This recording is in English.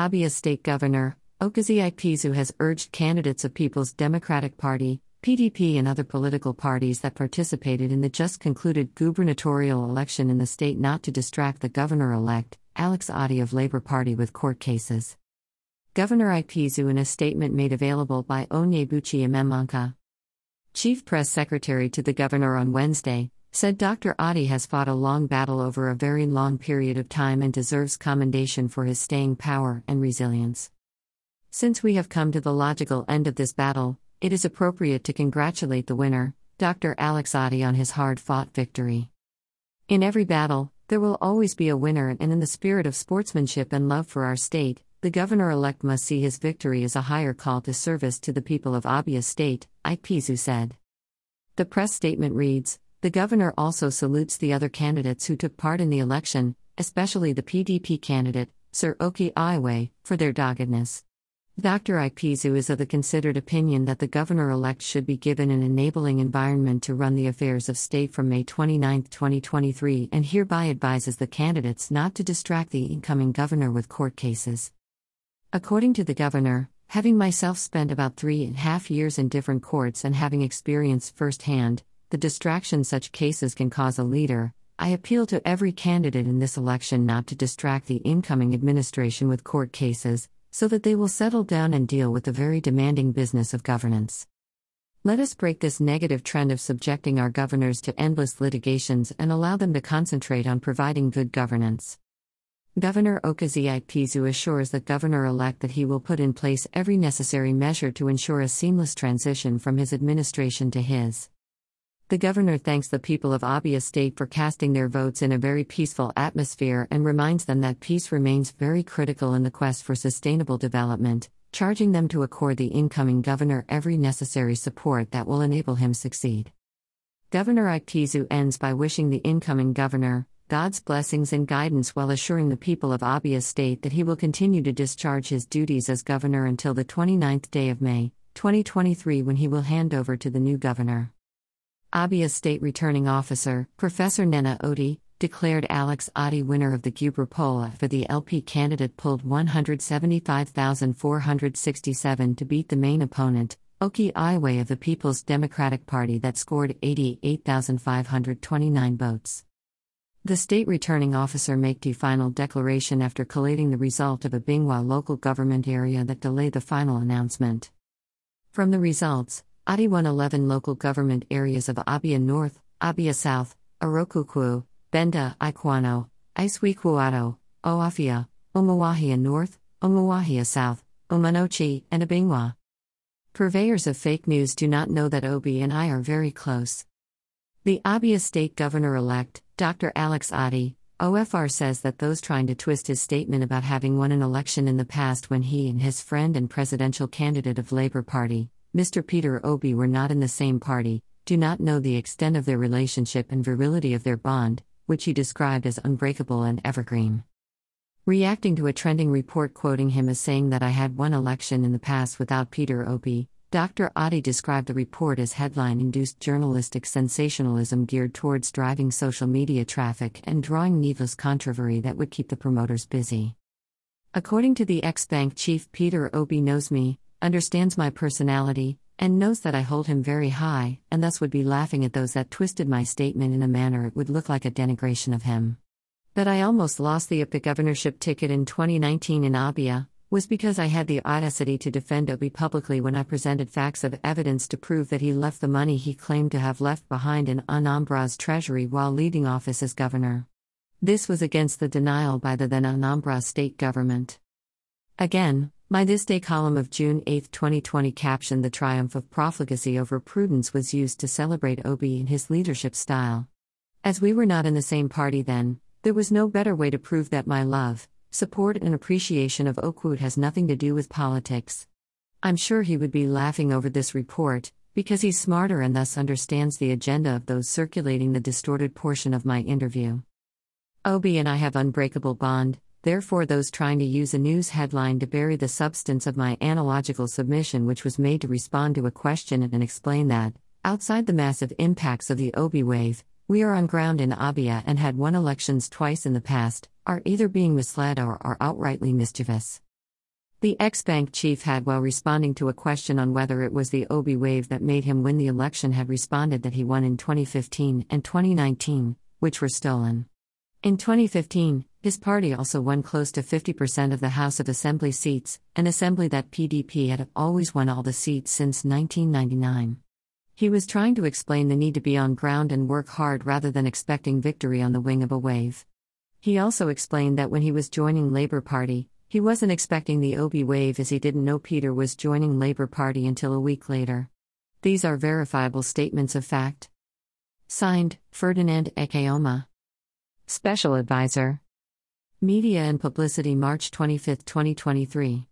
Abia State Governor, Okezie Ikpeazu has urged candidates of People's Democratic Party, PDP and other political parties that participated in the just-concluded gubernatorial election in the state not to distract the governor-elect, Alex Otti of Labour Party with court cases. Governor Ikpeazu in a statement made available by Onyebuchi Ememanka, Chief Press Secretary to the Governor on Wednesday, said Dr. Otti has fought a long battle over a very long period of time and deserves commendation for his staying power and resilience. Since we have come to the logical end of this battle, it is appropriate to congratulate the winner, Dr. Alex Otti, on his hard-fought victory. In every battle, there will always be a winner, and in the spirit of sportsmanship and love for our state, the governor-elect must see his victory as a higher call to service to the people of Abia State, Ikpeazu said. The press statement reads, the governor also salutes the other candidates who took part in the election, especially the PDP candidate, Sir Okey Ahiwe, for their doggedness. Dr. Ikpeazu is of the considered opinion that the governor-elect should be given an enabling environment to run the affairs of state from May 29, 2023, and hereby advises the candidates not to distract the incoming governor with court cases. According to the governor, having myself spent about 3.5 years in different courts and having experienced firsthand the distraction such cases can cause a leader, I appeal to every candidate in this election not to distract the incoming administration with court cases, so that they will settle down and deal with the very demanding business of governance. Let us break this negative trend of subjecting our governors to endless litigations and allow them to concentrate on providing good governance. Governor Okezie Ikpeazu assures the governor-elect that he will put in place every necessary measure to ensure a seamless transition from his administration to his. The governor thanks the people of Abia State for casting their votes in a very peaceful atmosphere and reminds them that peace remains very critical in the quest for sustainable development, charging them to accord the incoming governor every necessary support that will enable him succeed. Governor Ikpeazu ends by wishing the incoming governor God's blessings and guidance while assuring the people of Abia State that he will continue to discharge his duties as governor until the 29th day of May, 2023, when he will hand over to the new governor. Abia State Returning Officer, Professor Nenna Odi, declared Alex Otti winner of the Guber poll after the LP candidate pulled 175,467 to beat the main opponent, Okey Ahiwe of the People's Democratic Party, that scored 88,529 votes. The state returning officer made the final declaration after collating the result of a Bingwa local government area that delayed the final announcement. From the results, Otti won 11 local government areas of Abia North, Abia South, Orokukwu, Benda, Ikwano, Iswikuato, Oafia, Umuahia North, Umuahia South, Umanochi, and Abingwa. Purveyors of fake news do not know that Obi and I are very close. The Abia State Governor-elect, Dr. Alex Otti, OFR, says that those trying to twist his statement about having won an election in the past when he and his friend and presidential candidate of Labour Party, Mr. Peter Obi, were not in the same party, do not know the extent of their relationship and virility of their bond, which he described as unbreakable and evergreen. Reacting to a trending report quoting him as saying that I had won election in the past without Peter Obi, Dr. Otti described the report as headline-induced journalistic sensationalism geared towards driving social media traffic and drawing needless controversy that would keep the promoters busy. According to the ex-bank chief, Peter Obi knows me, understands my personality, and knows that I hold him very high, and thus would be laughing at those that twisted my statement in a manner it would look like a denigration of him. But I almost lost the IPA governorship ticket in 2019 in Abia, was because I had the audacity to defend Obi publicly when I presented facts of evidence to prove that he left the money he claimed to have left behind in Anambra's treasury while leading office as governor. This was against the denial by the then Anambra state government. Again, my This Day column of June 8, 2020 captioned the triumph of profligacy over prudence was used to celebrate Obi and his leadership style. As we were not in the same party then, there was no better way to prove that my love, support and appreciation of Okwud has nothing to do with politics. I'm sure he would be laughing over this report, because he's smarter and thus understands the agenda of those circulating the distorted portion of my interview. Obi and I have unbreakable bond, therefore those trying to use a news headline to bury the substance of my analogical submission, which was made to respond to a question and explain that, outside the massive impacts of the Obi wave, we are on ground in Abia and had won elections twice in the past, are either being misled or are outrightly mischievous. The ex-bank chief had, while responding to a question on whether it was the Obi wave that made him win the election, had responded that he won in 2015 and 2019, which were stolen. In 2015, his party also won close to 50% of the House of Assembly seats, an assembly that PDP had always won all the seats since 1999. He was trying to explain the need to be on ground and work hard rather than expecting victory on the wing of a wave. He also explained that when he was joining Labour Party, he wasn't expecting the Obi wave, as he didn't know Peter was joining Labour Party until a week later. These are verifiable statements of fact. Signed, Ferdinand Ekeoma, Special Advisor, Media and Publicity, March 25, 2023.